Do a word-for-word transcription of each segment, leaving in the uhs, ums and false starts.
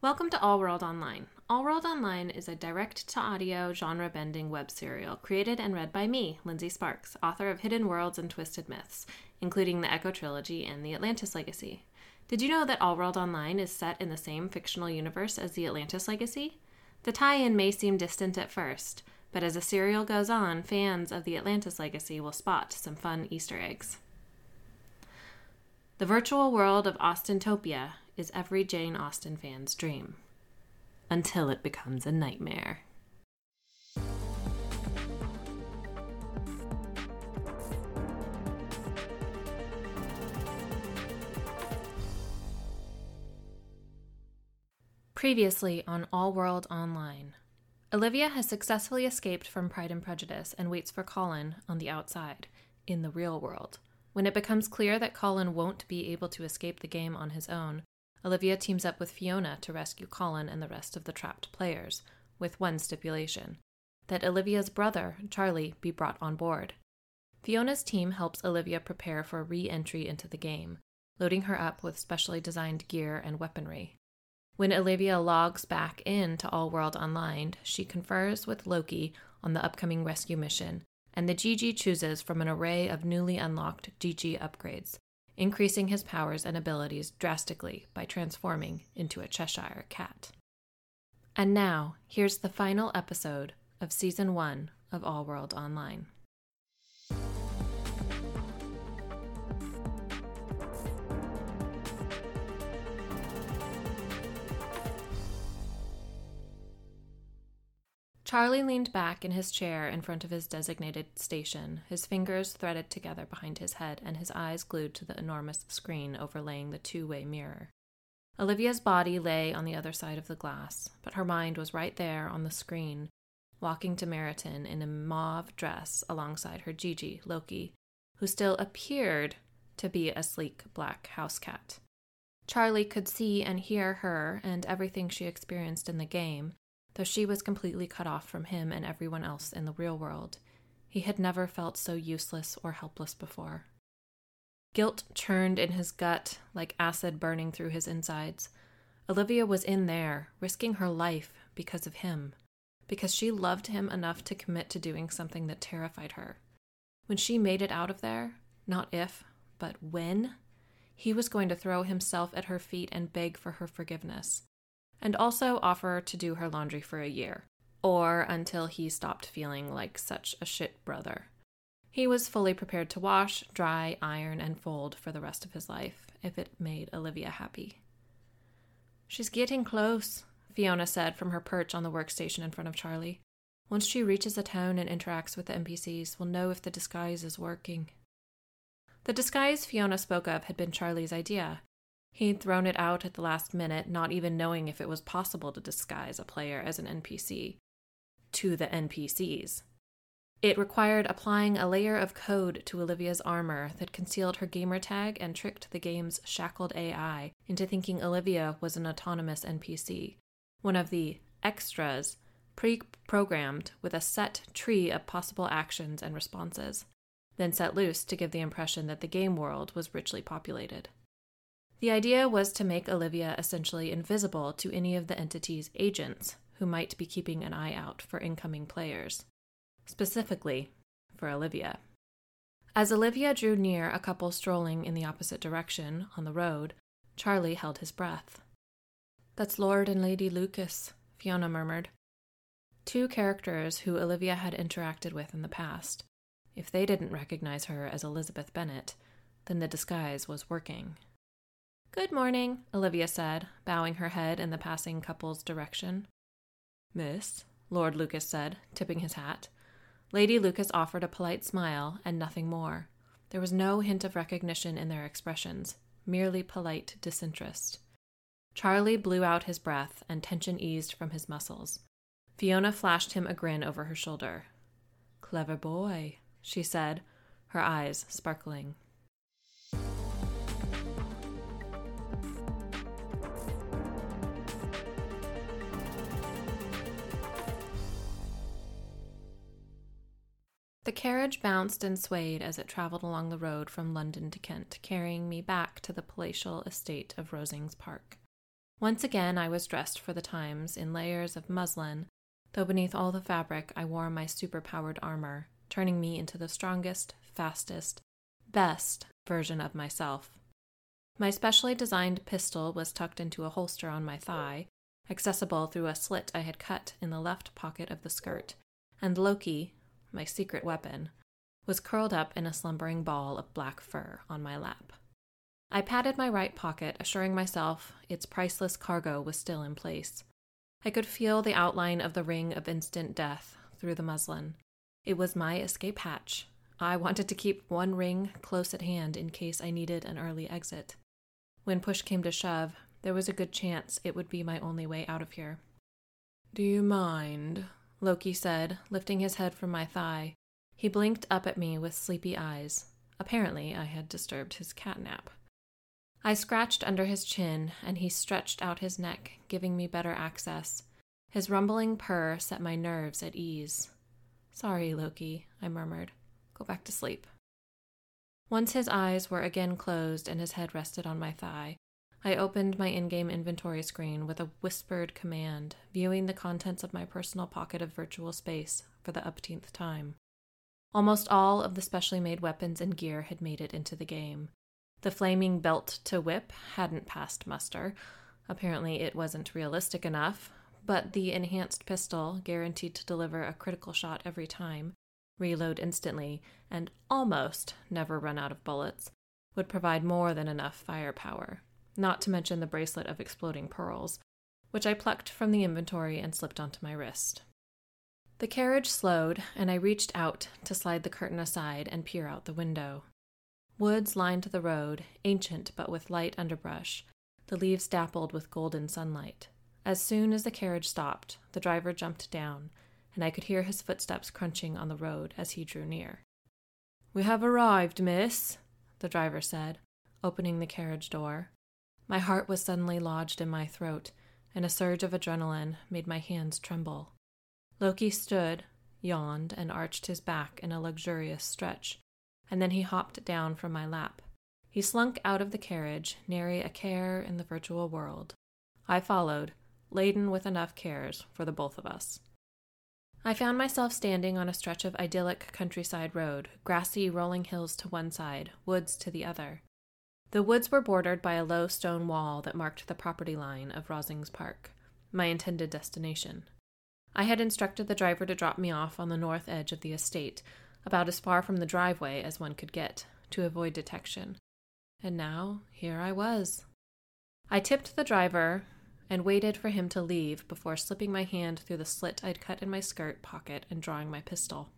Welcome to All World Online. All World Online is a direct-to-audio, genre-bending web serial created and read by me, Lindsay Sparks, author of Hidden Worlds and Twisted Myths, including the Echo Trilogy and The Atlantis Legacy. Did you know that All World Online is set in the same fictional universe as The Atlantis Legacy? The tie-in may seem distant at first, but as the serial goes on, fans of The Atlantis Legacy will spot some fun Easter eggs. The virtual world of AusTopia is every Jane Austen fan's dream, until it becomes a nightmare. Previously on All World Online, Olivia has successfully escaped from Pride and Prejudice and waits for Colin on the outside, in the real world. When it becomes clear that Colin won't be able to escape the game on his own, Olivia teams up with Fiona to rescue Colin and the rest of the trapped players, with one stipulation, that Olivia's brother, Charlie, be brought on board. Fiona's team helps Olivia prepare for re-entry into the game, loading her up with specially designed gear and weaponry. When Olivia logs back in to All World Online, she confers with Loki on the upcoming rescue mission, and the G G chooses from an array of newly unlocked G G upgrades, increasing his powers and abilities drastically by transforming into a Cheshire cat. And now, here's the final episode of Season one of All World Online. Charlie leaned back in his chair in front of his designated station, his fingers threaded together behind his head and his eyes glued to the enormous screen overlaying the two-way mirror. Olivia's body lay on the other side of the glass, but her mind was right there on the screen, walking to Meriton in a mauve dress alongside her Gigi, Loki, who still appeared to be a sleek black house cat. Charlie could see and hear her and everything she experienced in the game, though she was completely cut off from him and everyone else in the real world. He had never felt so useless or helpless before. Guilt churned in his gut like acid burning through his insides. Olivia was in there, risking her life because of him, because she loved him enough to commit to doing something that terrified her. When she made it out of there, not if, but when, he was going to throw himself at her feet and beg for her forgiveness, and also offer to do her laundry for a year, or until he stopped feeling like such a shit brother. He was fully prepared to wash, dry, iron, and fold for the rest of his life, if it made Olivia happy. "She's getting close," Fiona said from her perch on the workstation in front of Charlie. "Once she reaches a town and interacts with the N P Cs, we'll know if the disguise is working." The disguise Fiona spoke of had been Charlie's idea. He'd thrown it out at the last minute, not even knowing if it was possible to disguise a player as an N P C to the N P Cs. It required applying a layer of code to Olivia's armor that concealed her gamertag and tricked the game's shackled A I into thinking Olivia was an autonomous N P C, one of the extras pre-programmed with a set tree of possible actions and responses, then set loose to give the impression that the game world was richly populated. The idea was to make Olivia essentially invisible to any of the entity's agents who might be keeping an eye out for incoming players, specifically for Olivia. As Olivia drew near a couple strolling in the opposite direction on the road, Charlie held his breath. "That's Lord and Lady Lucas," Fiona murmured. Two characters who Olivia had interacted with in the past. If they didn't recognize her as Elizabeth Bennet, then the disguise was working. "Good morning," Olivia said, bowing her head in the passing couple's direction. "Miss," Lord Lucas said, tipping his hat. Lady Lucas offered a polite smile and nothing more. There was no hint of recognition in their expressions, merely polite disinterest. Charlie blew out his breath and tension eased from his muscles. Fiona flashed him a grin over her shoulder. "Clever boy," she said, her eyes sparkling. The carriage bounced and swayed as it traveled along the road from London to Kent, carrying me back to the palatial estate of Rosings Park. Once again I was dressed for the times in layers of muslin, though beneath all the fabric I wore my superpowered armor, turning me into the strongest, fastest, best version of myself. My specially designed pistol was tucked into a holster on my thigh, accessible through a slit I had cut in the left pocket of the skirt, and Loki, my secret weapon, was curled up in a slumbering ball of black fur on my lap. I patted my right pocket, assuring myself its priceless cargo was still in place. I could feel the outline of the ring of instant death through the muslin. It was my escape hatch. I wanted to keep one ring close at hand in case I needed an early exit. When push came to shove, there was a good chance it would be my only way out of here. "Do you mind?" Loki said, lifting his head from my thigh. He blinked up at me with sleepy eyes. Apparently, I had disturbed his catnap. I scratched under his chin, and he stretched out his neck, giving me better access. His rumbling purr set my nerves at ease. "Sorry, Loki," I murmured. "Go back to sleep." Once his eyes were again closed and his head rested on my thigh, I opened my in-game inventory screen with a whispered command, viewing the contents of my personal pocket of virtual space for the umpteenth time. Almost all of the specially made weapons and gear had made it into the game. The flaming belt to whip hadn't passed muster. Apparently it wasn't realistic enough, but the enhanced pistol, guaranteed to deliver a critical shot every time, reload instantly, and almost never run out of bullets, would provide more than enough firepower, not to mention the bracelet of exploding pearls, which I plucked from the inventory and slipped onto my wrist. The carriage slowed, and I reached out to slide the curtain aside and peer out the window. Woods lined the road, ancient but with light underbrush, the leaves dappled with golden sunlight. As soon as the carriage stopped, the driver jumped down, and I could hear his footsteps crunching on the road as he drew near. "We have arrived, miss," the driver said, opening the carriage door. My heart was suddenly lodged in my throat, and a surge of adrenaline made my hands tremble. Loki stood, yawned, and arched his back in a luxurious stretch, and then he hopped down from my lap. He slunk out of the carriage, nary a care in the virtual world. I followed, laden with enough cares for the both of us. I found myself standing on a stretch of idyllic countryside road, grassy rolling hills to one side, woods to the other. The woods were bordered by a low stone wall that marked the property line of Rosings Park, my intended destination. I had instructed the driver to drop me off on the north edge of the estate, about as far from the driveway as one could get, to avoid detection. And now, here I was. I tipped the driver and waited for him to leave before slipping my hand through the slit I'd cut in my skirt pocket and drawing my pistol.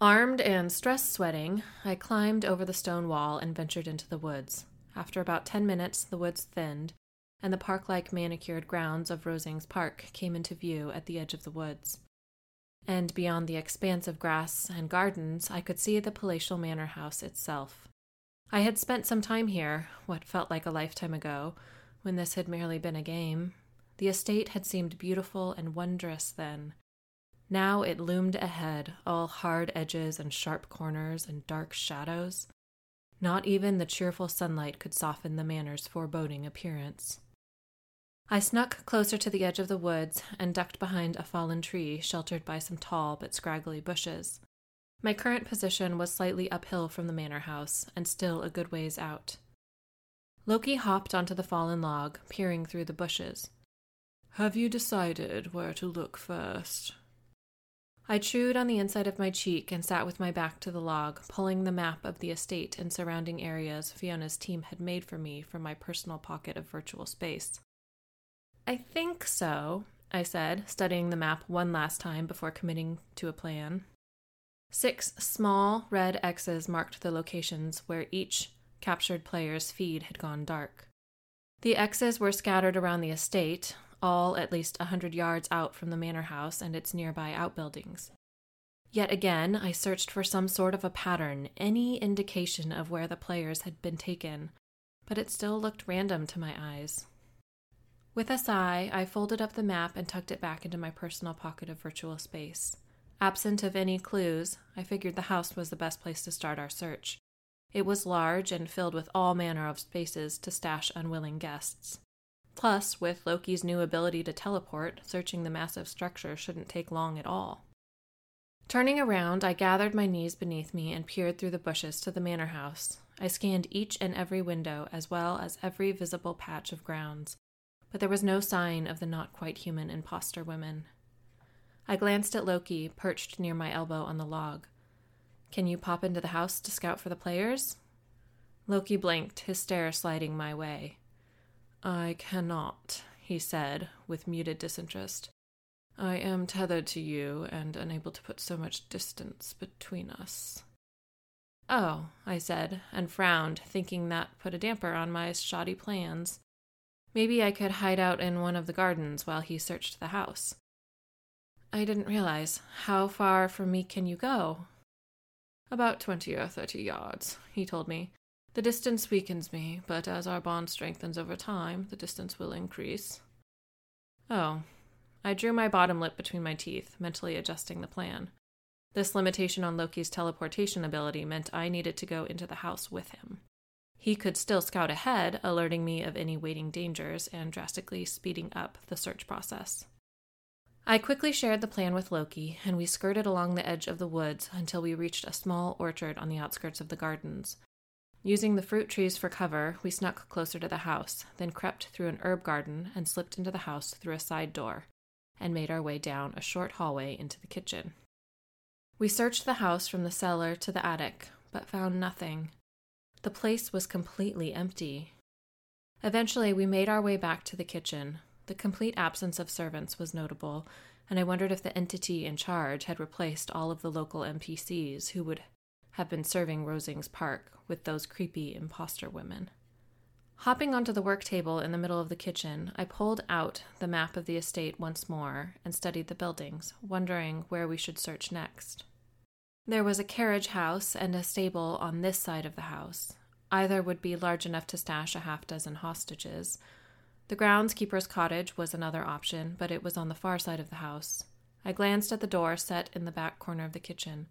Armed and stress-sweating, I climbed over the stone wall and ventured into the woods. After about ten minutes, the woods thinned, and the park-like manicured grounds of Rosings Park came into view at the edge of the woods. And beyond the expanse of grass and gardens, I could see the palatial manor house itself. I had spent some time here, what felt like a lifetime ago, when this had merely been a game. The estate had seemed beautiful and wondrous then. Now it loomed ahead, all hard edges and sharp corners and dark shadows. Not even the cheerful sunlight could soften the manor's foreboding appearance. I snuck closer to the edge of the woods and ducked behind a fallen tree sheltered by some tall but scraggly bushes. My current position was slightly uphill from the manor house and still a good ways out. Loki hopped onto the fallen log, peering through the bushes. "Have you decided where to look first?" I chewed on the inside of my cheek and sat with my back to the log, pulling the map of the estate and surrounding areas Fiona's team had made for me from my personal pocket of virtual space. "I think so," I said, studying the map one last time before committing to a plan. Six small red X's marked the locations where each captured player's feed had gone dark. The X's were scattered around the estate, all at least a hundred yards out from the manor house and its nearby outbuildings. Yet again, I searched for some sort of a pattern, any indication of where the players had been taken, but it still looked random to my eyes. With a sigh, I folded up the map and tucked it back into my personal pocket of virtual space. Absent of any clues, I figured the house was the best place to start our search. It was large and filled with all manner of spaces to stash unwilling guests. Plus, with Loki's new ability to teleport, searching the massive structure shouldn't take long at all. Turning around, I gathered my knees beneath me and peered through the bushes to the manor house. I scanned each and every window, as well as every visible patch of grounds, but there was no sign of the not-quite-human imposter women. I glanced at Loki, perched near my elbow on the log. "Can you pop into the house to scout for the players?" Loki blinked, his stare sliding my way. "I cannot," he said, with muted disinterest. "I am tethered to you and unable to put so much distance between us." "Oh," I said, and frowned, thinking that put a damper on my shoddy plans. Maybe I could hide out in one of the gardens while he searched the house. I didn't realize. "How far from me can you go?" "About twenty or thirty yards," he told me. "The distance weakens me, but as our bond strengthens over time, the distance will increase." "Oh." I drew my bottom lip between my teeth, mentally adjusting the plan. This limitation on Loki's teleportation ability meant I needed to go into the house with him. He could still scout ahead, alerting me of any waiting dangers and drastically speeding up the search process. I quickly shared the plan with Loki, and we skirted along the edge of the woods until we reached a small orchard on the outskirts of the gardens. Using the fruit trees for cover, we snuck closer to the house, then crept through an herb garden and slipped into the house through a side door, and made our way down a short hallway into the kitchen. We searched the house from the cellar to the attic, but found nothing. The place was completely empty. Eventually, we made our way back to the kitchen. The complete absence of servants was notable, and I wondered if the entity in charge had replaced all of the local N P Cs who would have been serving Rosings Park with those creepy imposter women. Hopping onto the work table in the middle of the kitchen, I pulled out the map of the estate once more and studied the buildings, wondering where we should search next. There was a carriage house and a stable on this side of the house. Either would be large enough to stash a half dozen hostages. The groundskeeper's cottage was another option, but it was on the far side of the house. I glanced at the door set in the back corner of the kitchen.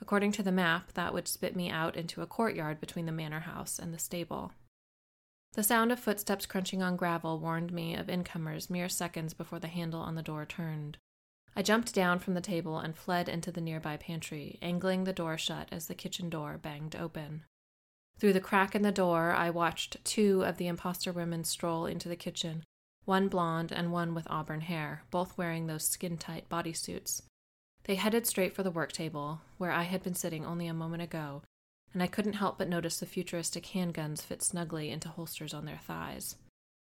According to the map, that would spit me out into a courtyard between the manor house and the stable. The sound of footsteps crunching on gravel warned me of incomers mere seconds before the handle on the door turned. I jumped down from the table and fled into the nearby pantry, angling the door shut as the kitchen door banged open. Through the crack in the door, I watched two of the imposter women stroll into the kitchen, one blonde and one with auburn hair, both wearing those skin-tight bodysuits. They headed straight for the work table, where I had been sitting only a moment ago, and I couldn't help but notice the futuristic handguns fit snugly into holsters on their thighs.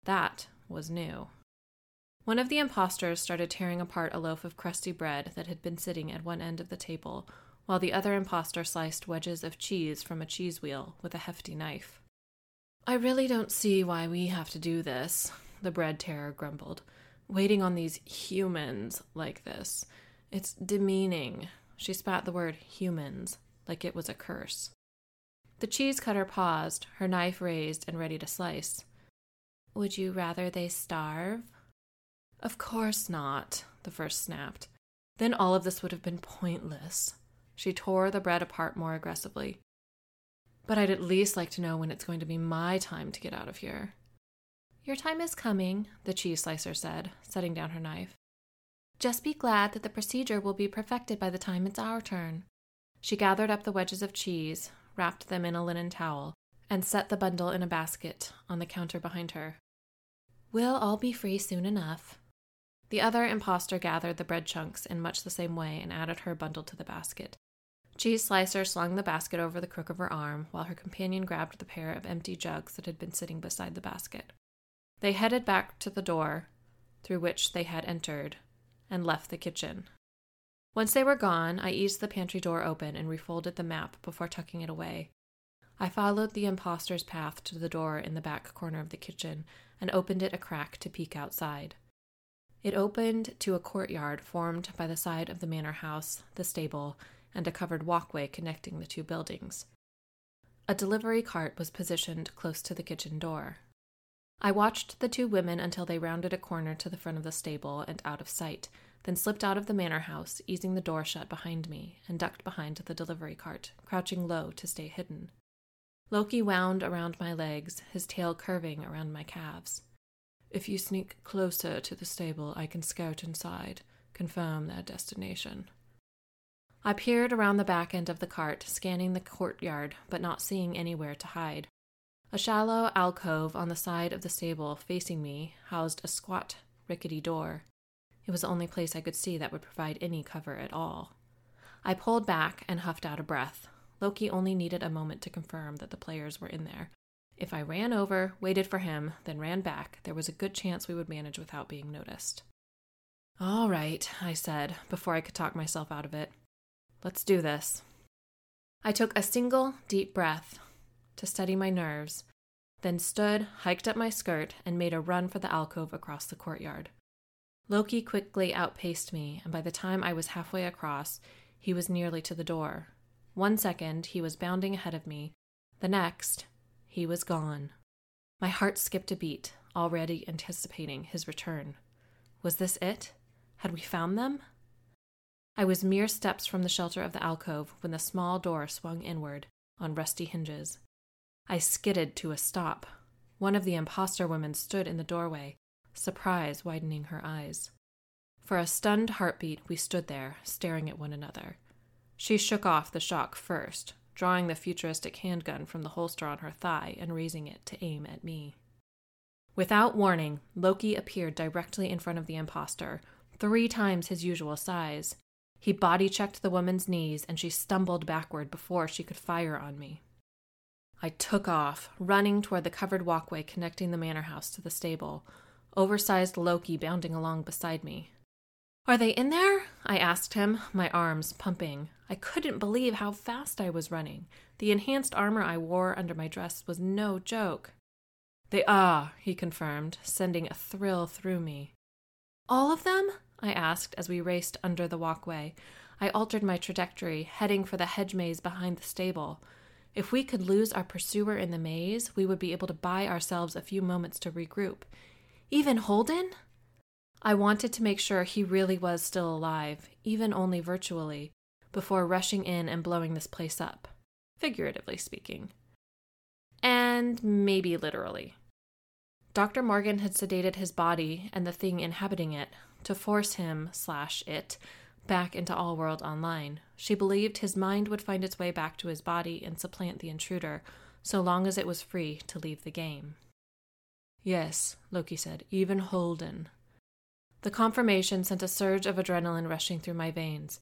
That was new. One of the imposters started tearing apart a loaf of crusty bread that had been sitting at one end of the table, while the other imposter sliced wedges of cheese from a cheese wheel with a hefty knife. "I really don't see why we have to do this," the bread tearer grumbled. "Waiting on these humans like this. It's demeaning." She spat the word humans like it was a curse. The cheese cutter paused, her knife raised and ready to slice. "Would you rather they starve?" "Of course not," the first snapped. "Then all of this would have been pointless." She tore the bread apart more aggressively. "But I'd at least like to know when it's going to be my time to get out of here." "Your time is coming," the cheese slicer said, setting down her knife. "Just be glad that the procedure will be perfected by the time it's our turn." She gathered up the wedges of cheese, wrapped them in a linen towel, and set the bundle in a basket on the counter behind her. "We'll all be free soon enough." The other imposter gathered the bread chunks in much the same way and added her bundle to the basket. Cheese Slicer slung the basket over the crook of her arm, while her companion grabbed the pair of empty jugs that had been sitting beside the basket. They headed back to the door through which they had entered, and left the kitchen. Once they were gone, I eased the pantry door open and refolded the map before tucking it away. I followed the imposter's path to the door in the back corner of the kitchen and opened it a crack to peek outside. It opened to a courtyard formed by the side of the manor house, the stable, and a covered walkway connecting the two buildings. A delivery cart was positioned close to the kitchen door. I watched the two women until they rounded a corner to the front of the stable and out of sight, then slipped out of the manor house, easing the door shut behind me, and ducked behind the delivery cart, crouching low to stay hidden. Loki wound around my legs, his tail curving around my calves. If you sneak closer to the stable, I can scout inside, confirm their destination. I peered around the back end of the cart, scanning the courtyard, but not seeing anywhere to hide. A shallow alcove on the side of the stable facing me housed a squat, rickety door. It was the only place I could see that would provide any cover at all. I pulled back and huffed out a breath. Loki only needed a moment to confirm that the players were in there. If I ran over, waited for him, then ran back, there was a good chance we would manage without being noticed. "All right," I said, before I could talk myself out of it. "Let's do this." I took a single deep breath to steady my nerves, then stood, hiked up my skirt, and made a run for the alcove across the courtyard. Loki quickly outpaced me, and by the time I was halfway across, he was nearly to the door. One second, he was bounding ahead of me. The next, he was gone. My heart skipped a beat, already anticipating his return. Was this it? Had we found them? I was mere steps from the shelter of the alcove when the small door swung inward on rusty hinges. I skidded to a stop. One of the imposter women stood in the doorway, surprise widening her eyes. For a stunned heartbeat, we stood there, staring at one another. She shook off the shock first, drawing the futuristic handgun from the holster on her thigh and raising it to aim at me. Without warning, Loki appeared directly in front of the imposter, three times his usual size. He body-checked the woman's knees, and she stumbled backward before she could fire on me. I took off, running toward the covered walkway connecting the manor house to the stable, oversized Loki bounding along beside me. "Are they in there?" I asked him, my arms pumping. I couldn't believe how fast I was running. The enhanced armor I wore under my dress was no joke. "They are," he confirmed, sending a thrill through me. "All of them?" I asked as we raced under the walkway. I altered my trajectory, heading for the hedge maze behind the stable. If we could lose our pursuer in the maze, we would be able to buy ourselves a few moments to regroup. Even Holden? I wanted to make sure he really was still alive, even only virtually, before rushing in and blowing this place up, figuratively speaking. And maybe literally. Doctor Morgan had sedated his body and the thing inhabiting it to force him, slash it, back into All World Online. She believed his mind would find its way back to his body and supplant the intruder, so long as it was free to leave the game. "Yes," Loki said, "even Holden." The confirmation sent a surge of adrenaline rushing through my veins.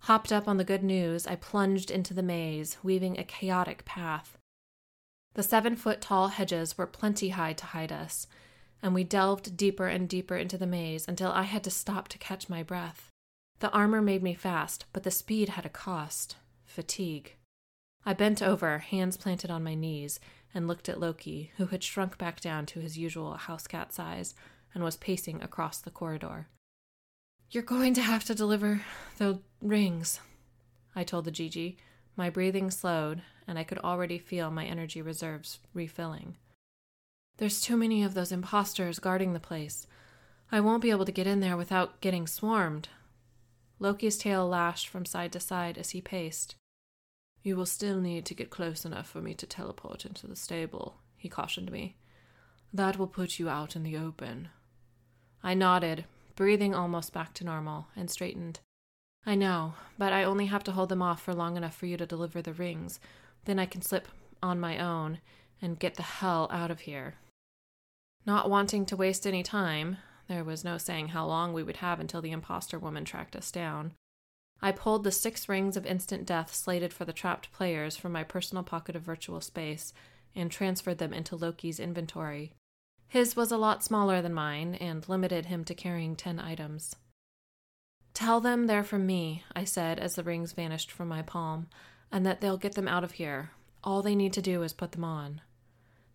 Hopped up on the good news, I plunged into the maze, weaving a chaotic path. The seven-foot-tall hedges were plenty high to hide us, and we delved deeper and deeper into the maze until I had to stop to catch my breath. The armor made me fast, but the speed had a cost. Fatigue. I bent over, hands planted on my knees, and looked at Loki, who had shrunk back down to his usual house cat size, and was pacing across the corridor. "You're going to have to deliver the rings," I told the Gigi. My breathing slowed, and I could already feel my energy reserves refilling. "There's too many of those imposters guarding the place. I won't be able to get in there without getting swarmed." Loki's tail lashed from side to side as he paced. "You will still need to get close enough for me to teleport into the stable," he cautioned me. "That will put you out in the open." I nodded, breathing almost back to normal, and straightened. "I know, but I only have to hold them off for long enough for you to deliver the rings. Then I can slip on my own and get the hell out of here." Not wanting to waste any time, there was no saying how long we would have until the imposter woman tracked us down. I pulled the six rings of instant death slated for the trapped players from my personal pocket of virtual space and transferred them into Loki's inventory. His was a lot smaller than mine, and limited him to carrying ten items. "Tell them they're from me," I said as the rings vanished from my palm, "and that they'll get them out of here. All they need to do is put them on."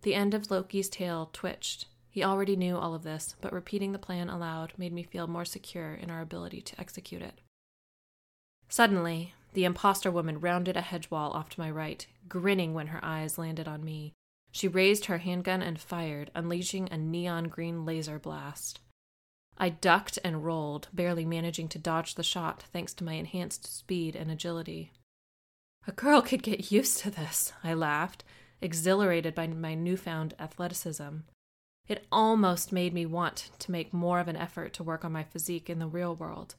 The end of Loki's tail twitched. He already knew all of this, but repeating the plan aloud made me feel more secure in our ability to execute it. Suddenly, the imposter woman rounded a hedge wall off to my right, grinning when her eyes landed on me. She raised her handgun and fired, unleashing a neon green laser blast. I ducked and rolled, barely managing to dodge the shot thanks to my enhanced speed and agility. "A girl could get used to this," I laughed, exhilarated by my newfound athleticism. It almost made me want to make more of an effort to work on my physique in the real world.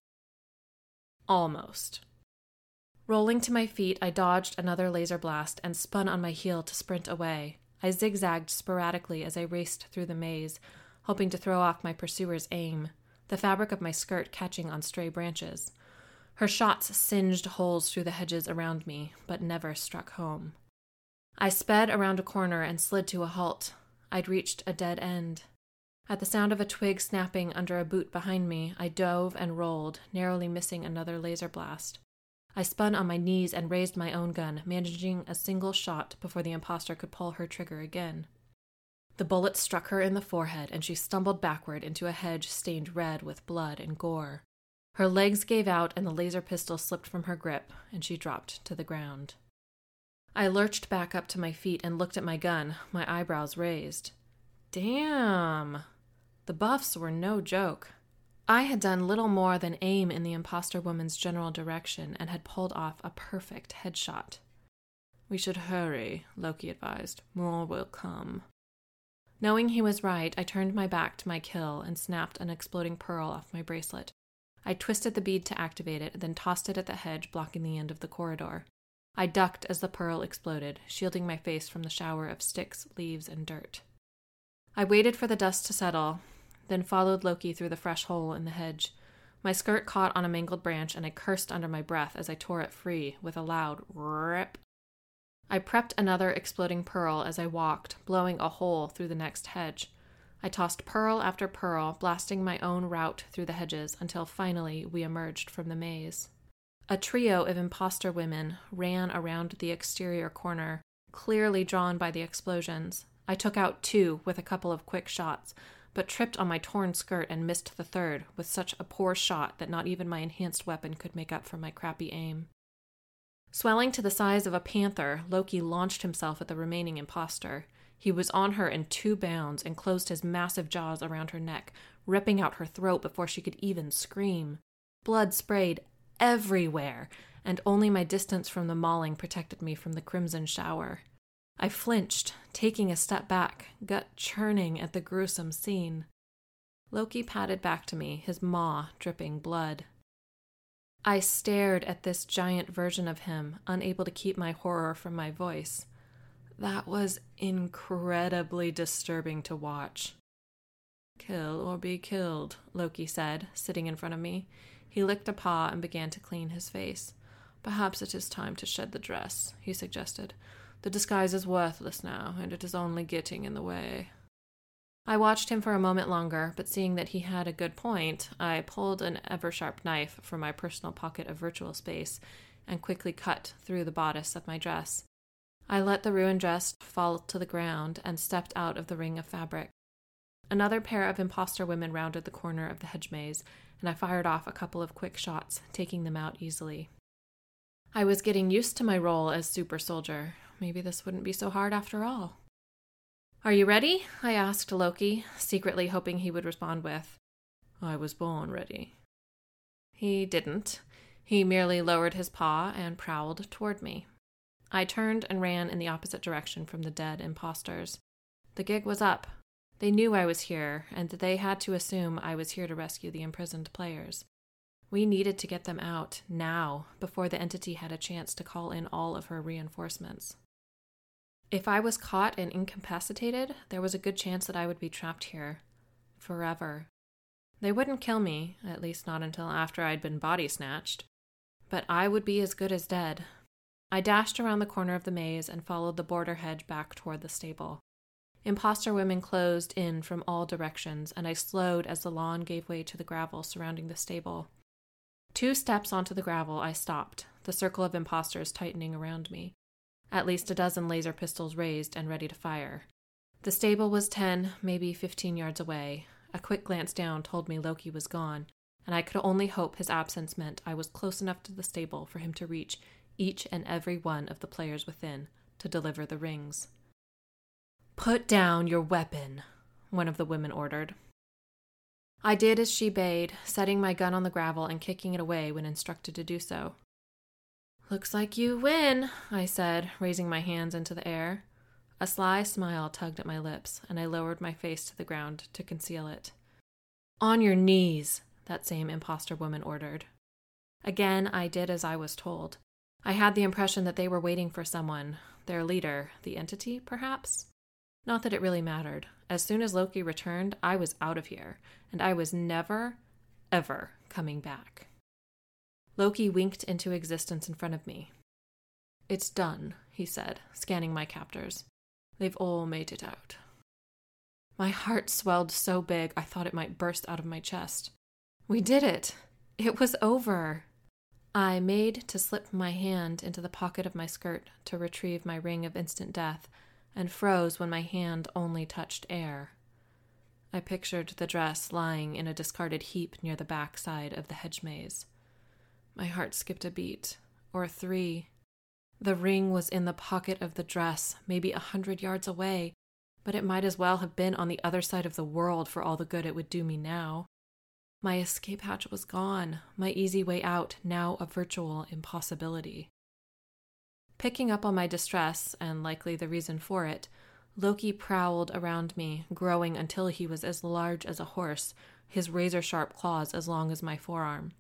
Almost. Rolling to my feet, I dodged another laser blast and spun on my heel to sprint away. I zigzagged sporadically as I raced through the maze, hoping to throw off my pursuer's aim, the fabric of my skirt catching on stray branches. Her shots singed holes through the hedges around me, but never struck home. I sped around a corner and slid to a halt. I'd reached a dead end. At the sound of a twig snapping under a boot behind me, I dove and rolled, narrowly missing another laser blast. I spun on my knees and raised my own gun, managing a single shot before the imposter could pull her trigger again. The bullet struck her in the forehead, and she stumbled backward into a hedge stained red with blood and gore. Her legs gave out, and the laser pistol slipped from her grip, and she dropped to the ground. I lurched back up to my feet and looked at my gun, my eyebrows raised. Damn! The buffs were no joke. I had done little more than aim in the imposter woman's general direction and had pulled off a perfect headshot. We should hurry, Loki advised. More will come. Knowing he was right, I turned my back to my kill and snapped an exploding pearl off my bracelet. I twisted the bead to activate it, then tossed it at the hedge blocking the end of the corridor. I ducked as the pearl exploded, shielding my face from the shower of sticks, leaves, and dirt. I waited for the dust to settle, then followed Loki through the fresh hole in the hedge. My skirt caught on a mangled branch, and I cursed under my breath as I tore it free with a loud rip. I prepped another exploding pearl as I walked, blowing a hole through the next hedge. I tossed pearl after pearl, blasting my own route through the hedges until finally we emerged from the maze. A trio of imposter women ran around the exterior corner, clearly drawn by the explosions. I took out two with a couple of quick shots, but tripped on my torn skirt and missed the third with such a poor shot that not even my enhanced weapon could make up for my crappy aim. Swelling to the size of a panther, Loki launched himself at the remaining imposter. He was on her in two bounds and closed his massive jaws around her neck, ripping out her throat before she could even scream. Blood sprayed everywhere, and only my distance from the mauling protected me from the crimson shower. I flinched, taking a step back, gut churning at the gruesome scene. Loki padded back to me, his maw dripping blood. I stared at this giant version of him, unable to keep my horror from my voice. That was incredibly disturbing to watch. "Kill or be killed," Loki said, sitting in front of me. He licked a paw and began to clean his face. "Perhaps it is time to shed the dress," he suggested. "The disguise is worthless now, and it is only getting in the way." I watched him for a moment longer, but seeing that he had a good point, I pulled an ever-sharp knife from my personal pocket of virtual space and quickly cut through the bodice of my dress. I let the ruined dress fall to the ground and stepped out of the ring of fabric. Another pair of imposter women rounded the corner of the hedge maze, and I fired off a couple of quick shots, taking them out easily. I was getting used to my role as super soldier. Maybe this wouldn't be so hard after all. "Are you ready?" I asked Loki, secretly hoping he would respond with, "I was born ready." He didn't. He merely lowered his paw and prowled toward me. I turned and ran in the opposite direction from the dead imposters. The gig was up. They knew I was here, and they had to assume I was here to rescue the imprisoned players. We needed to get them out, now, before the entity had a chance to call in all of her reinforcements. If I was caught and incapacitated, there was a good chance that I would be trapped here. Forever. They wouldn't kill me, at least not until after I'd been body snatched. But I would be as good as dead. I dashed around the corner of the maze and followed the border hedge back toward the stable. Imposter women closed in from all directions, and I slowed as the lawn gave way to the gravel surrounding the stable. Two steps onto the gravel, I stopped, the circle of imposters tightening around me. At least a dozen laser pistols raised and ready to fire. The stable was ten, maybe fifteen yards away. A quick glance down told me Loki was gone, and I could only hope his absence meant I was close enough to the stable for him to reach each and every one of the players within to deliver the rings. "Put down your weapon," one of the women ordered. I did as she bade, setting my gun on the gravel and kicking it away when instructed to do so. "Looks like you win," I said, raising my hands into the air. A sly smile tugged at my lips, and I lowered my face to the ground to conceal it. "On your knees," that same imposter woman ordered. Again, I did as I was told. I had the impression that they were waiting for someone, their leader, the entity, perhaps? Not that it really mattered. As soon as Loki returned, I was out of here, and I was never, ever coming back. Loki winked into existence in front of me. "It's done," he said, scanning my captors. "They've all made it out." My heart swelled so big I thought it might burst out of my chest. We did it! It was over! I made to slip my hand into the pocket of my skirt to retrieve my ring of instant death, and froze when my hand only touched air. I pictured the dress lying in a discarded heap near the back side of the hedge maze. My heart skipped a beat, or three. The ring was in the pocket of the dress, maybe a hundred yards away, but it might as well have been on the other side of the world for all the good it would do me now. My escape hatch was gone, my easy way out now a virtual impossibility. Picking up on my distress, and likely the reason for it, Loki prowled around me, growing until he was as large as a horse, his razor-sharp claws as long as my forearm.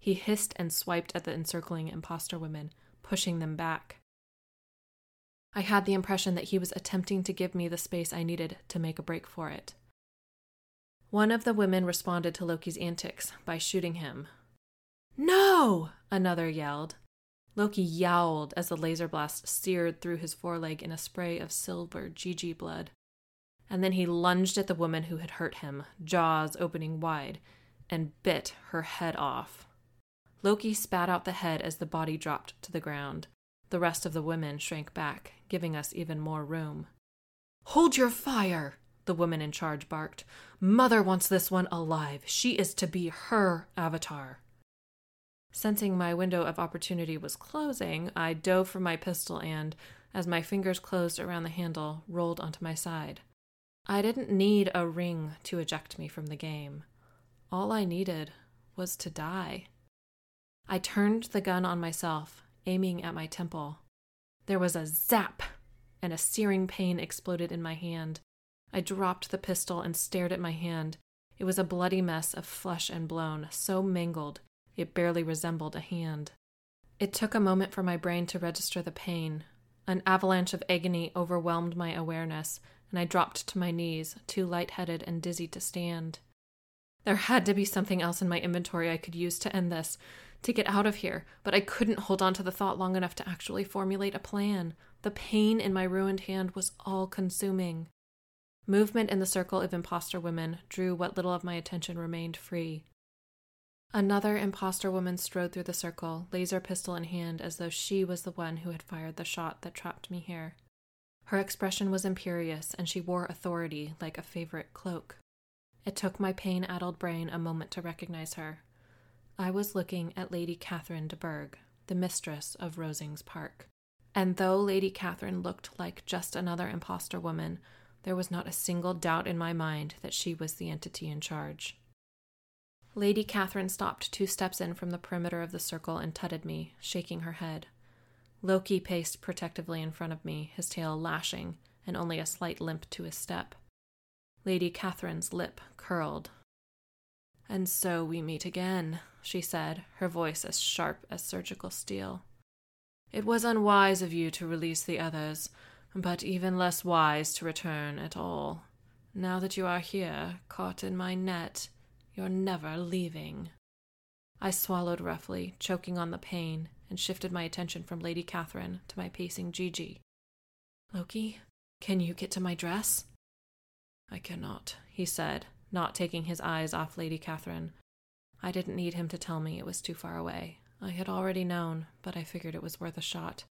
He hissed and swiped at the encircling imposter women, pushing them back. I had the impression that he was attempting to give me the space I needed to make a break for it. One of the women responded to Loki's antics by shooting him. "No!" another yelled. Loki yowled as the laser blast seared through his foreleg in a spray of silver Gigi blood. And then he lunged at the woman who had hurt him, jaws opening wide, and bit her head off. Loki spat out the head as the body dropped to the ground. The rest of the women shrank back, giving us even more room. "Hold your fire!" the woman in charge barked. "Mother wants this one alive. She is to be her avatar." Sensing my window of opportunity was closing, I dove for my pistol and, as my fingers closed around the handle, rolled onto my side. I didn't need a ring to eject me from the game. All I needed was to die. I turned the gun on myself, aiming at my temple. There was a zap, and a searing pain exploded in my hand. I dropped the pistol and stared at my hand. It was a bloody mess of flesh and bone, so mangled it barely resembled a hand. It took a moment for my brain to register the pain. An avalanche of agony overwhelmed my awareness, and I dropped to my knees, too lightheaded and dizzy to stand. There had to be something else in my inventory I could use to end this, to get out of here, but I couldn't hold on to the thought long enough to actually formulate a plan. The pain in my ruined hand was all-consuming. Movement in the circle of imposter women drew what little of my attention remained free. Another imposter woman strode through the circle, laser pistol in hand, as though she was the one who had fired the shot that trapped me here. Her expression was imperious, and she wore authority like a favorite cloak. It took my pain-addled brain a moment to recognize her. I was looking at Lady Catherine de Bourgh, the mistress of Rosings Park. And though Lady Catherine looked like just another imposter woman, there was not a single doubt in my mind that she was the entity in charge. Lady Catherine stopped two steps in from the perimeter of the circle and tutted me, shaking her head. Loki paced protectively in front of me, his tail lashing, and only a slight limp to his step. Lady Catherine's lip curled. "And so we meet again," she said, her voice as sharp as surgical steel. "It was unwise of you to release the others, but even less wise to return at all. Now that you are here, caught in my net, you're never leaving." I swallowed roughly, choking on the pain, and shifted my attention from Lady Catherine to my pacing Gigi. "Loki, can you get to my dress?" "I cannot," he said, not taking his eyes off Lady Catherine. I didn't need him to tell me it was too far away. I had already known, but I figured it was worth a shot.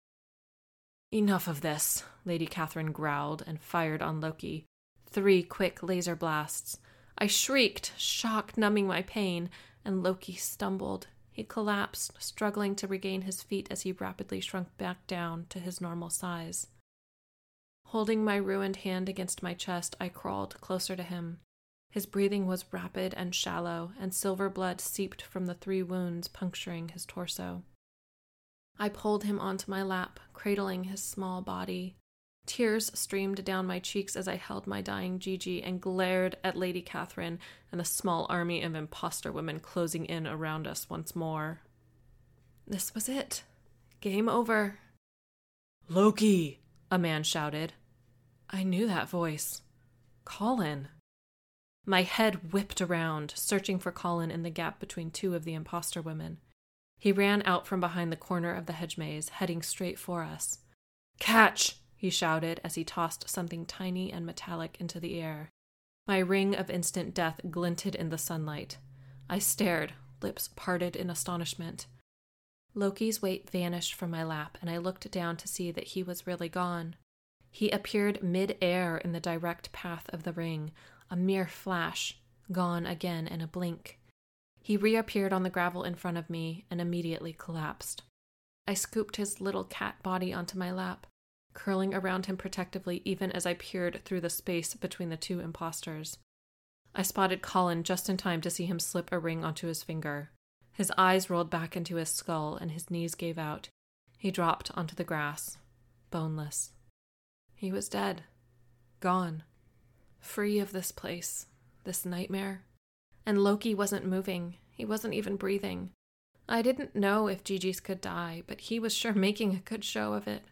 "Enough of this," Lady Catherine growled and fired on Loki. Three quick laser blasts. I shrieked, shock numbing my pain, and Loki stumbled. He collapsed, struggling to regain his feet as he rapidly shrunk back down to his normal size. Holding my ruined hand against my chest, I crawled closer to him. His breathing was rapid and shallow, and silver blood seeped from the three wounds puncturing his torso. I pulled him onto my lap, cradling his small body. Tears streamed down my cheeks as I held my dying Gigi and glared at Lady Catherine and the small army of imposter women closing in around us once more. This was it. Game over. Loki, a man shouted. I knew that voice. Colin. My head whipped around, searching for Colin in the gap between two of the imposter women. He ran out from behind the corner of the hedge maze, heading straight for us. Catch! He shouted as he tossed something tiny and metallic into the air. My ring of instant death glinted in the sunlight. I stared, lips parted in astonishment. Loki's weight vanished from my lap, and I looked down to see that he was really gone. He appeared mid-air in the direct path of the ring, a mere flash, gone again in a blink. He reappeared on the gravel in front of me and immediately collapsed. I scooped his little cat body onto my lap, curling around him protectively even as I peered through the space between the two imposters. I spotted Colin just in time to see him slip a ring onto his finger. His eyes rolled back into his skull and his knees gave out. He dropped onto the grass, boneless. He was dead, gone, free of this place, this nightmare. And Loki wasn't moving. He wasn't even breathing. I didn't know if Gigi's could die, but he was sure making a good show of it.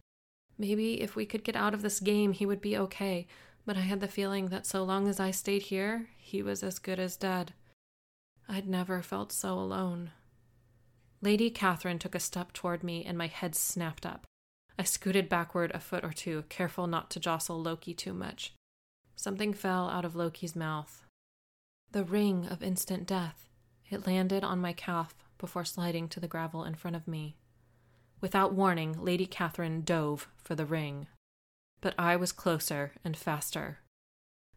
Maybe if we could get out of this game, he would be okay, but I had the feeling that so long as I stayed here, he was as good as dead. I'd never felt so alone. Lady Catherine took a step toward me, and my head snapped up. I scooted backward a foot or two, careful not to jostle Loki too much. Something fell out of Loki's mouth. The ring of instant death. It landed on my calf before sliding to the gravel in front of me. Without warning, Lady Catherine dove for the ring. But I was closer and faster.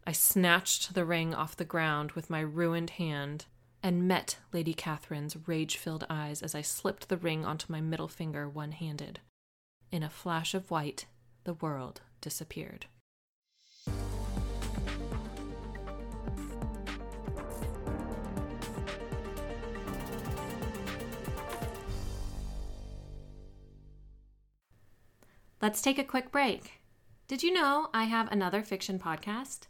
I snatched the ring off the ground with my ruined hand and met Lady Catherine's rage-filled eyes as I slipped the ring onto my middle finger one-handed. In a flash of white, the world disappeared. Let's take a quick break. Did you know I have another fiction podcast?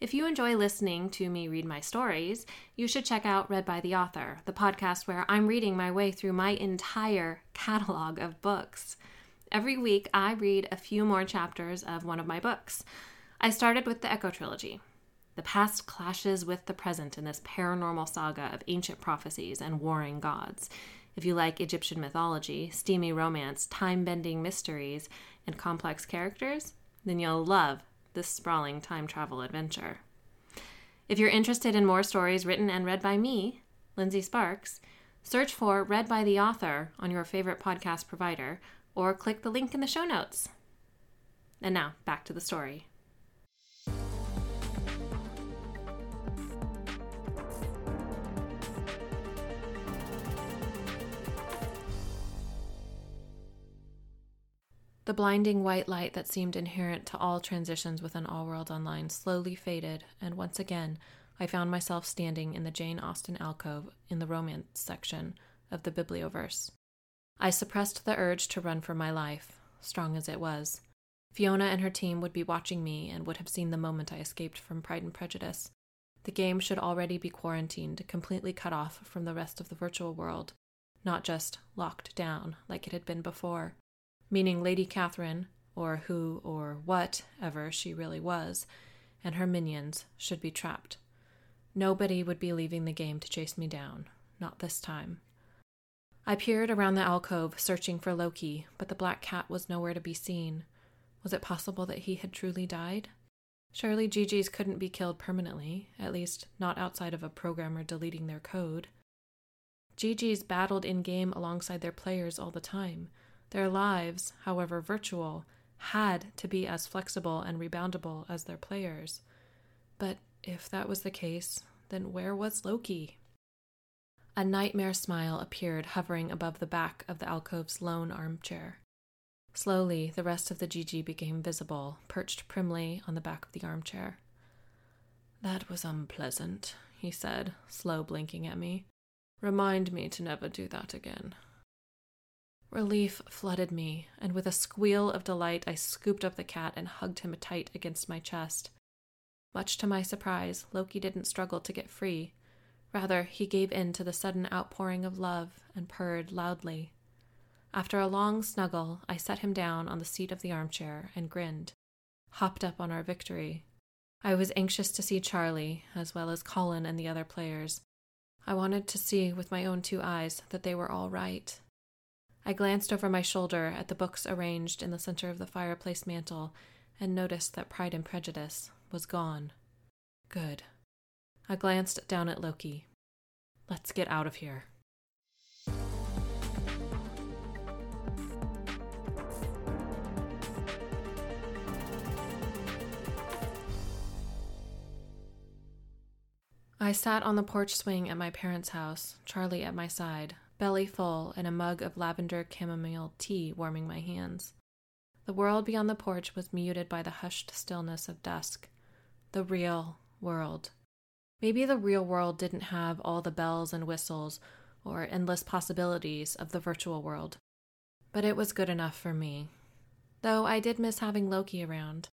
If you enjoy listening to me read my stories, you should check out Read by the Author, the podcast where I'm reading my way through my entire catalog of books. Every week, I read a few more chapters of one of my books. I started with the Echo Trilogy. The past clashes with the present in this paranormal saga of ancient prophecies and warring gods. If you like Egyptian mythology, steamy romance, time-bending mysteries, and complex characters, then you'll love this sprawling time travel adventure. If you're interested in more stories written and read by me, Lindsay Sparks, search for Read by the Author on your favorite podcast provider, or click the link in the show notes. And now, back to the story. The blinding white light that seemed inherent to all transitions within All World Online slowly faded, and once again, I found myself standing in the Jane Austen alcove in the romance section of the Biblioverse. I suppressed the urge to run for my life, strong as it was. Fiona and her team would be watching me and would have seen the moment I escaped from Pride and Prejudice. The game should already be quarantined, completely cut off from the rest of the virtual world, not just locked down like it had been before. Meaning Lady Catherine, or who or whatever she really was, and her minions should be trapped. Nobody would be leaving the game to chase me down. Not this time. I peered around the alcove, searching for Loki, but the black cat was nowhere to be seen. Was it possible that he had truly died? Surely Gigi's couldn't be killed permanently, at least not outside of a programmer deleting their code. Gigi's battled in-game alongside their players all the time. Their lives, however virtual, had to be as flexible and reboundable as their players. But if that was the case, then where was Loki? A nightmare smile appeared hovering above the back of the alcove's lone armchair. Slowly, the rest of the Gigi became visible, perched primly on the back of the armchair. "That was unpleasant," he said, slow blinking at me. "Remind me to never do that again." Relief flooded me, and with a squeal of delight, I scooped up the cat and hugged him tight against my chest. Much to my surprise, Loki didn't struggle to get free. Rather, he gave in to the sudden outpouring of love and purred loudly. After a long snuggle, I set him down on the seat of the armchair and grinned, hopped up on our victory. I was anxious to see Charlie, as well as Colin and the other players. I wanted to see with my own two eyes that they were all right. I glanced over my shoulder at the books arranged in the center of the fireplace mantel and noticed that Pride and Prejudice was gone. Good. I glanced down at Loki. Let's get out of here. I sat on the porch swing at my parents' house, Charlie at my side, belly full and a mug of lavender chamomile tea warming my hands. The world beyond the porch was muted by the hushed stillness of dusk. The real world. Maybe the real world didn't have all the bells and whistles or endless possibilities of the virtual world, but it was good enough for me. Though I did miss having Loki around.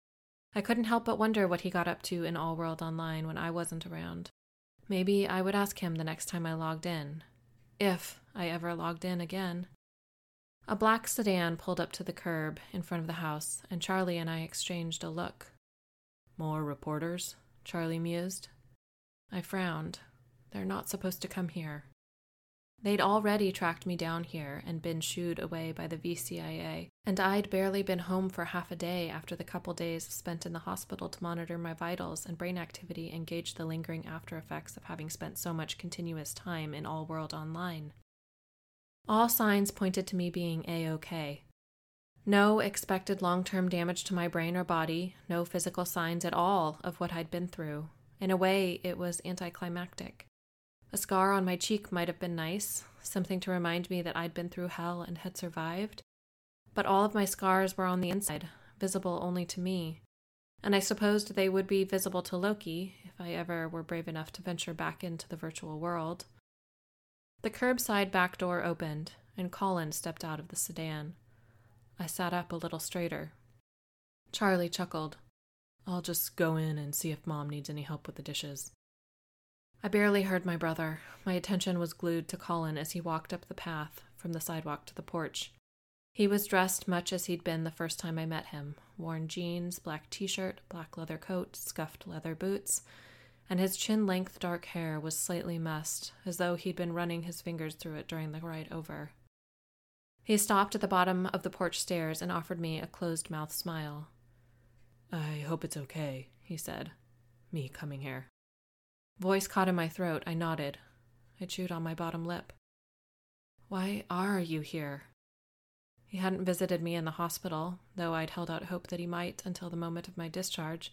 I couldn't help but wonder what he got up to in All World Online when I wasn't around. Maybe I would ask him the next time I logged in, if I ever logged in again. A black sedan pulled up to the curb in front of the house, and Charlie and I exchanged a look. More reporters? Charlie mused. I frowned. They're not supposed to come here. They'd already tracked me down here and been shooed away by the V C I A, and I'd barely been home for half a day after the couple days spent in the hospital to monitor my vitals and brain activity and gauge the lingering after effects of having spent so much continuous time in All World Online. All signs pointed to me being A-okay. No expected long-term damage to my brain or body, no physical signs at all of what I'd been through. In a way, it was anticlimactic. A scar on my cheek might have been nice, something to remind me that I'd been through hell and had survived. But all of my scars were on the inside, visible only to me. And I supposed they would be visible to Loki, if I ever were brave enough to venture back into the virtual world. The curbside back door opened, and Colin stepped out of the sedan. I sat up a little straighter. Charlie chuckled. I'll just go in and see if Mom needs any help with the dishes. I barely heard my brother. My attention was glued to Colin as he walked up the path from the sidewalk to the porch. He was dressed much as he'd been the first time I met him. Worn jeans, black t-shirt, black leather coat, scuffed leather boots, and his chin-length dark hair was slightly messed, as though he'd been running his fingers through it during the ride over. He stopped at the bottom of the porch stairs and offered me a closed-mouth smile. I hope it's okay, he said. Me coming here. Voice caught in my throat, I nodded. I chewed on my bottom lip. Why are you here? He hadn't visited me in the hospital, though I'd held out hope that he might until the moment of my discharge.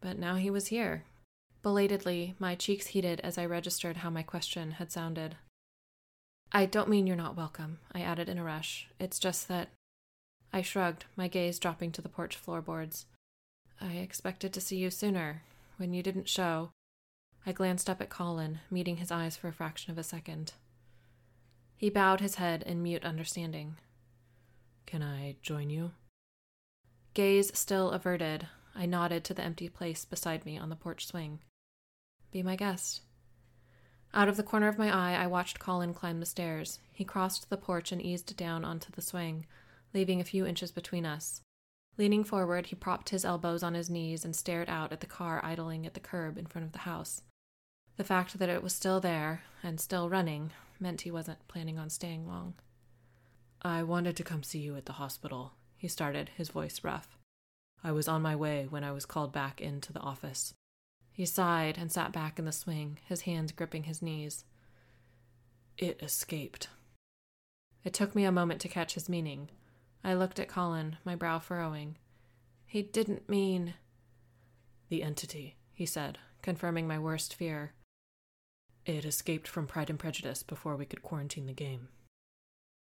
But now he was here. Belatedly, my cheeks heated as I registered how my question had sounded. I don't mean you're not welcome, I added in a rush. It's just that... I shrugged, my gaze dropping to the porch floorboards. I expected to see you sooner, when you didn't show. I glanced up at Colin, meeting his eyes for a fraction of a second. He bowed his head in mute understanding. Can I join you? Gaze still averted, I nodded to the empty place beside me on the porch swing. Be my guest. Out of the corner of my eye, I watched Colin climb the stairs. He crossed the porch and eased down onto the swing, leaving a few inches between us. Leaning forward, he propped his elbows on his knees and stared out at the car idling at the curb in front of the house. The fact that it was still there, and still running, meant he wasn't planning on staying long. I wanted to come see you at the hospital, he started, his voice rough. I was on my way when I was called back into the office. He sighed and sat back in the swing, his hands gripping his knees. It escaped. It took me a moment to catch his meaning. I looked at Colin, my brow furrowing. He didn't mean... The entity, he said, confirming my worst fear. It escaped from Pride and Prejudice before we could quarantine the game.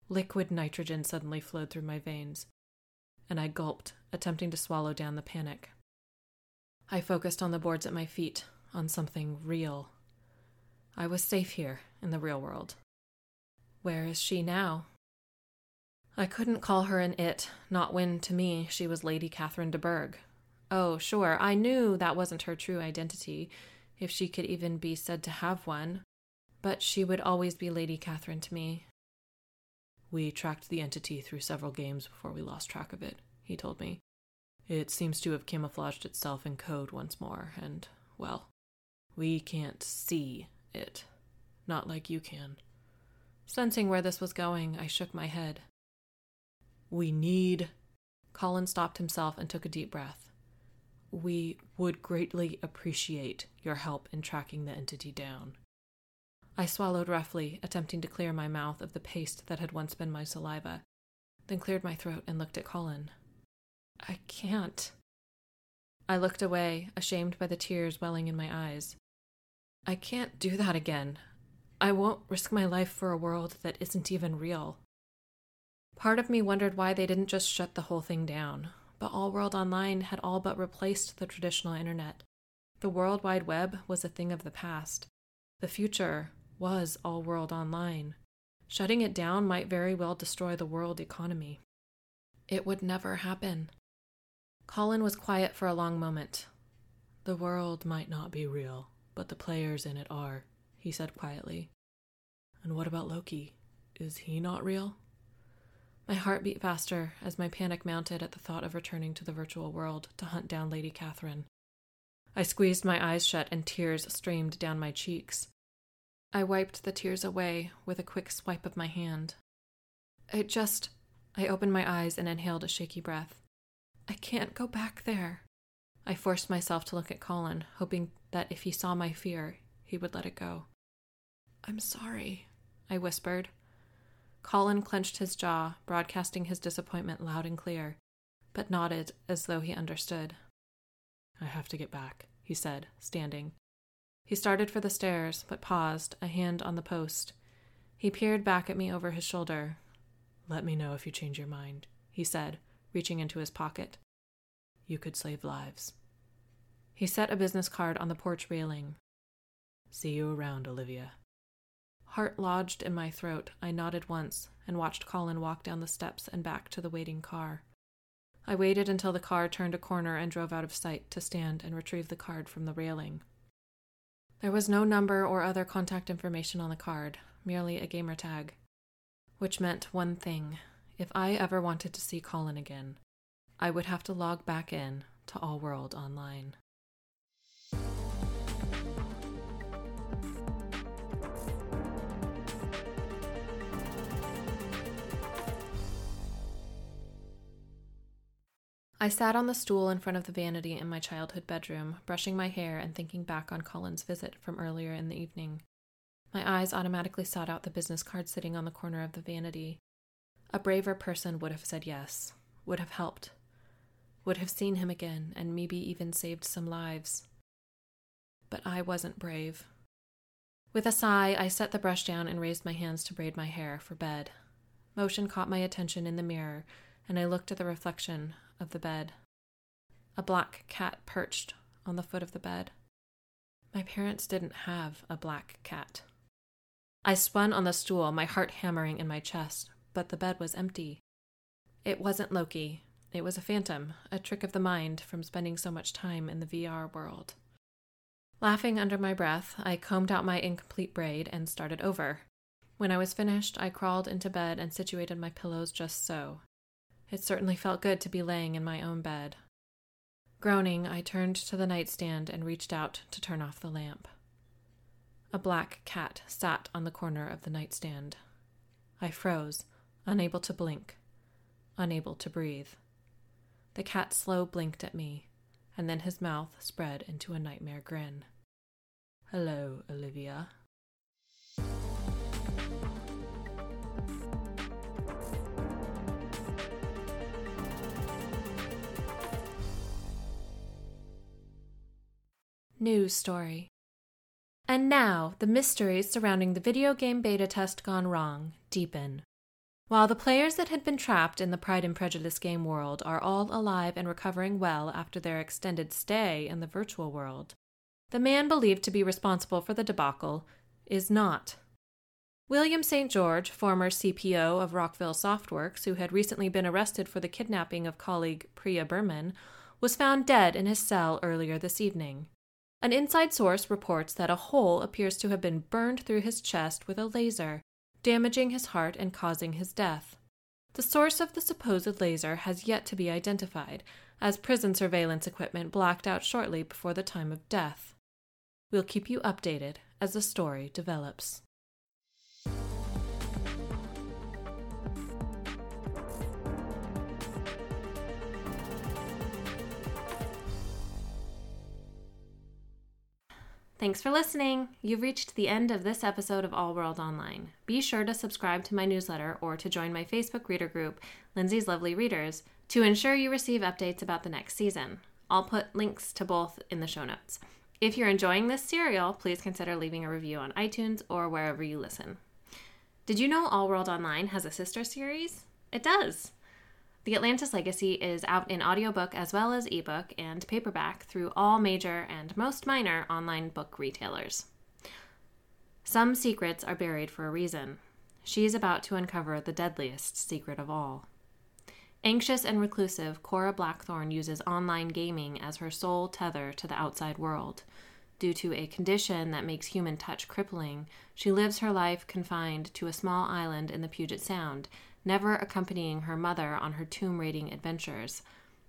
Liquid nitrogen suddenly flowed through my veins, and I gulped, attempting to swallow down the panic. I focused on the boards at my feet, on something real. I was safe here, in the real world. Where is she now? I couldn't call her an it, not when, to me, she was Lady Catherine de Bourgh. Oh, sure, I knew that wasn't her true identity, if she could even be said to have one, but she would always be Lady Catherine to me. We tracked the entity through several games before we lost track of it, he told me. It seems to have camouflaged itself in code once more, and, well, we can't see it. Not like you can. Sensing where this was going, I shook my head. We need... Colin stopped himself and took a deep breath. We would greatly appreciate your help in tracking the entity down. I swallowed roughly, attempting to clear my mouth of the paste that had once been my saliva, then cleared my throat and looked at Colin. I can't. I looked away, ashamed by the tears welling in my eyes. I can't do that again. I won't risk my life for a world that isn't even real. Part of me wondered why they didn't just shut the whole thing down, but All World Online had all but replaced the traditional internet. The World Wide Web was a thing of the past. The future was All World Online. Shutting it down might very well destroy the world economy. It would never happen. Colin was quiet for a long moment. The world might not be real, but the players in it are, he said quietly. And what about Loki? Is he not real? My heart beat faster as my panic mounted at the thought of returning to the virtual world to hunt down Lady Catherine. I squeezed my eyes shut and tears streamed down my cheeks. I wiped the tears away with a quick swipe of my hand. I just... I opened my eyes and inhaled a shaky breath. I can't go back there. I forced myself to look at Colin, hoping that if he saw my fear, he would let it go. I'm sorry, I whispered. Colin clenched his jaw, broadcasting his disappointment loud and clear, but nodded as though he understood. I have to get back, he said, standing. He started for the stairs, but paused, a hand on the post. He peered back at me over his shoulder. Let me know if you change your mind, he said, reaching into his pocket. You could save lives. He set a business card on the porch railing. See you around, Olivia. Heart lodged in my throat, I nodded once and watched Colin walk down the steps and back to the waiting car. I waited until the car turned a corner and drove out of sight to stand and retrieve the card from the railing. There was no number or other contact information on the card, merely a gamer tag, which meant one thing. If I ever wanted to see Colin again, I would have to log back in to All World Online. I sat on the stool in front of the vanity in my childhood bedroom, brushing my hair and thinking back on Colin's visit from earlier in the evening. My eyes automatically sought out the business card sitting on the corner of the vanity. A braver person would have said yes, would have helped, would have seen him again, and maybe even saved some lives. But I wasn't brave. With a sigh, I set the brush down and raised my hands to braid my hair for bed. Motion caught my attention in the mirror, and I looked at the reflection of the bed. A black cat perched on the foot of the bed. My parents didn't have a black cat. I spun on the stool, my heart hammering in my chest, but the bed was empty. It wasn't Loki. It was a phantom, a trick of the mind from spending so much time in the V R world. Laughing under my breath, I combed out my incomplete braid and started over. When I was finished, I crawled into bed and situated my pillows just so. It certainly felt good to be laying in my own bed. Groaning, I turned to the nightstand and reached out to turn off the lamp. A black cat sat on the corner of the nightstand. I froze, unable to blink, unable to breathe. The cat slow blinked at me, and then his mouth spread into a nightmare grin. Hello, Olivia. News story. And now, the mysteries surrounding the video game beta test gone wrong deepen. While the players that had been trapped in the Pride and Prejudice game world are all alive and recovering well after their extended stay in the virtual world, the man believed to be responsible for the debacle is not. William Saint George, former C P O of Rockville Softworks, who had recently been arrested for the kidnapping of colleague Priya Berman, was found dead in his cell earlier this evening. An inside source reports that a hole appears to have been burned through his chest with a laser, damaging his heart and causing his death. The source of the supposed laser has yet to be identified, as prison surveillance equipment blacked out shortly before the time of death. We'll keep you updated as the story develops. Thanks for listening! You've reached the end of this episode of All World Online. Be sure to subscribe to my newsletter or to join my Facebook reader group, Lindsay's Lovely Readers, to ensure you receive updates about the next season. I'll put links to both in the show notes. If you're enjoying this serial, please consider leaving a review on iTunes or wherever you listen. Did you know All World Online has a sister series? It does! The Atlantis Legacy is out in audiobook as well as ebook and paperback through all major and most minor online book retailers. Some secrets are buried for a reason. She's about to uncover the deadliest secret of all. Anxious and reclusive, Cora Blackthorne uses online gaming as her sole tether to the outside world. Due to a condition that makes human touch crippling, she lives her life confined to a small island in the Puget Sound, never accompanying her mother on her tomb-raiding adventures.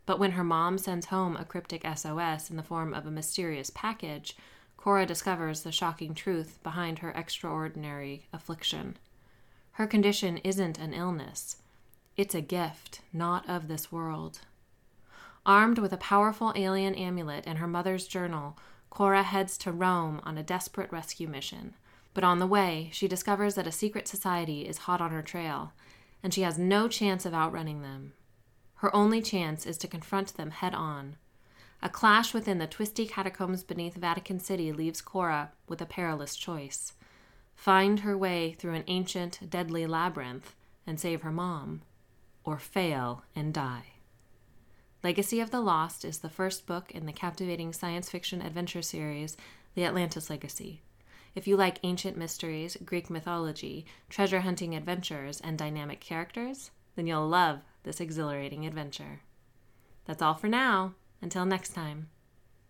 But when her mom sends home a cryptic S O S in the form of a mysterious package, Cora discovers the shocking truth behind her extraordinary affliction. Her condition isn't an illness. It's a gift, not of this world. Armed with a powerful alien amulet and her mother's journal, Cora heads to Rome on a desperate rescue mission. But on the way, she discovers that a secret society is hot on her trail, and she has no chance of outrunning them. Her only chance is to confront them head-on. A clash within the twisty catacombs beneath Vatican City leaves Cora with a perilous choice. Find her way through an ancient, deadly labyrinth and save her mom, or fail and die. Legacy of the Lost is the first book in the captivating science fiction adventure series, The Atlantis Legacy. If you like ancient mysteries, Greek mythology, treasure-hunting adventures, and dynamic characters, then you'll love this exhilarating adventure. That's all for now. Until next time.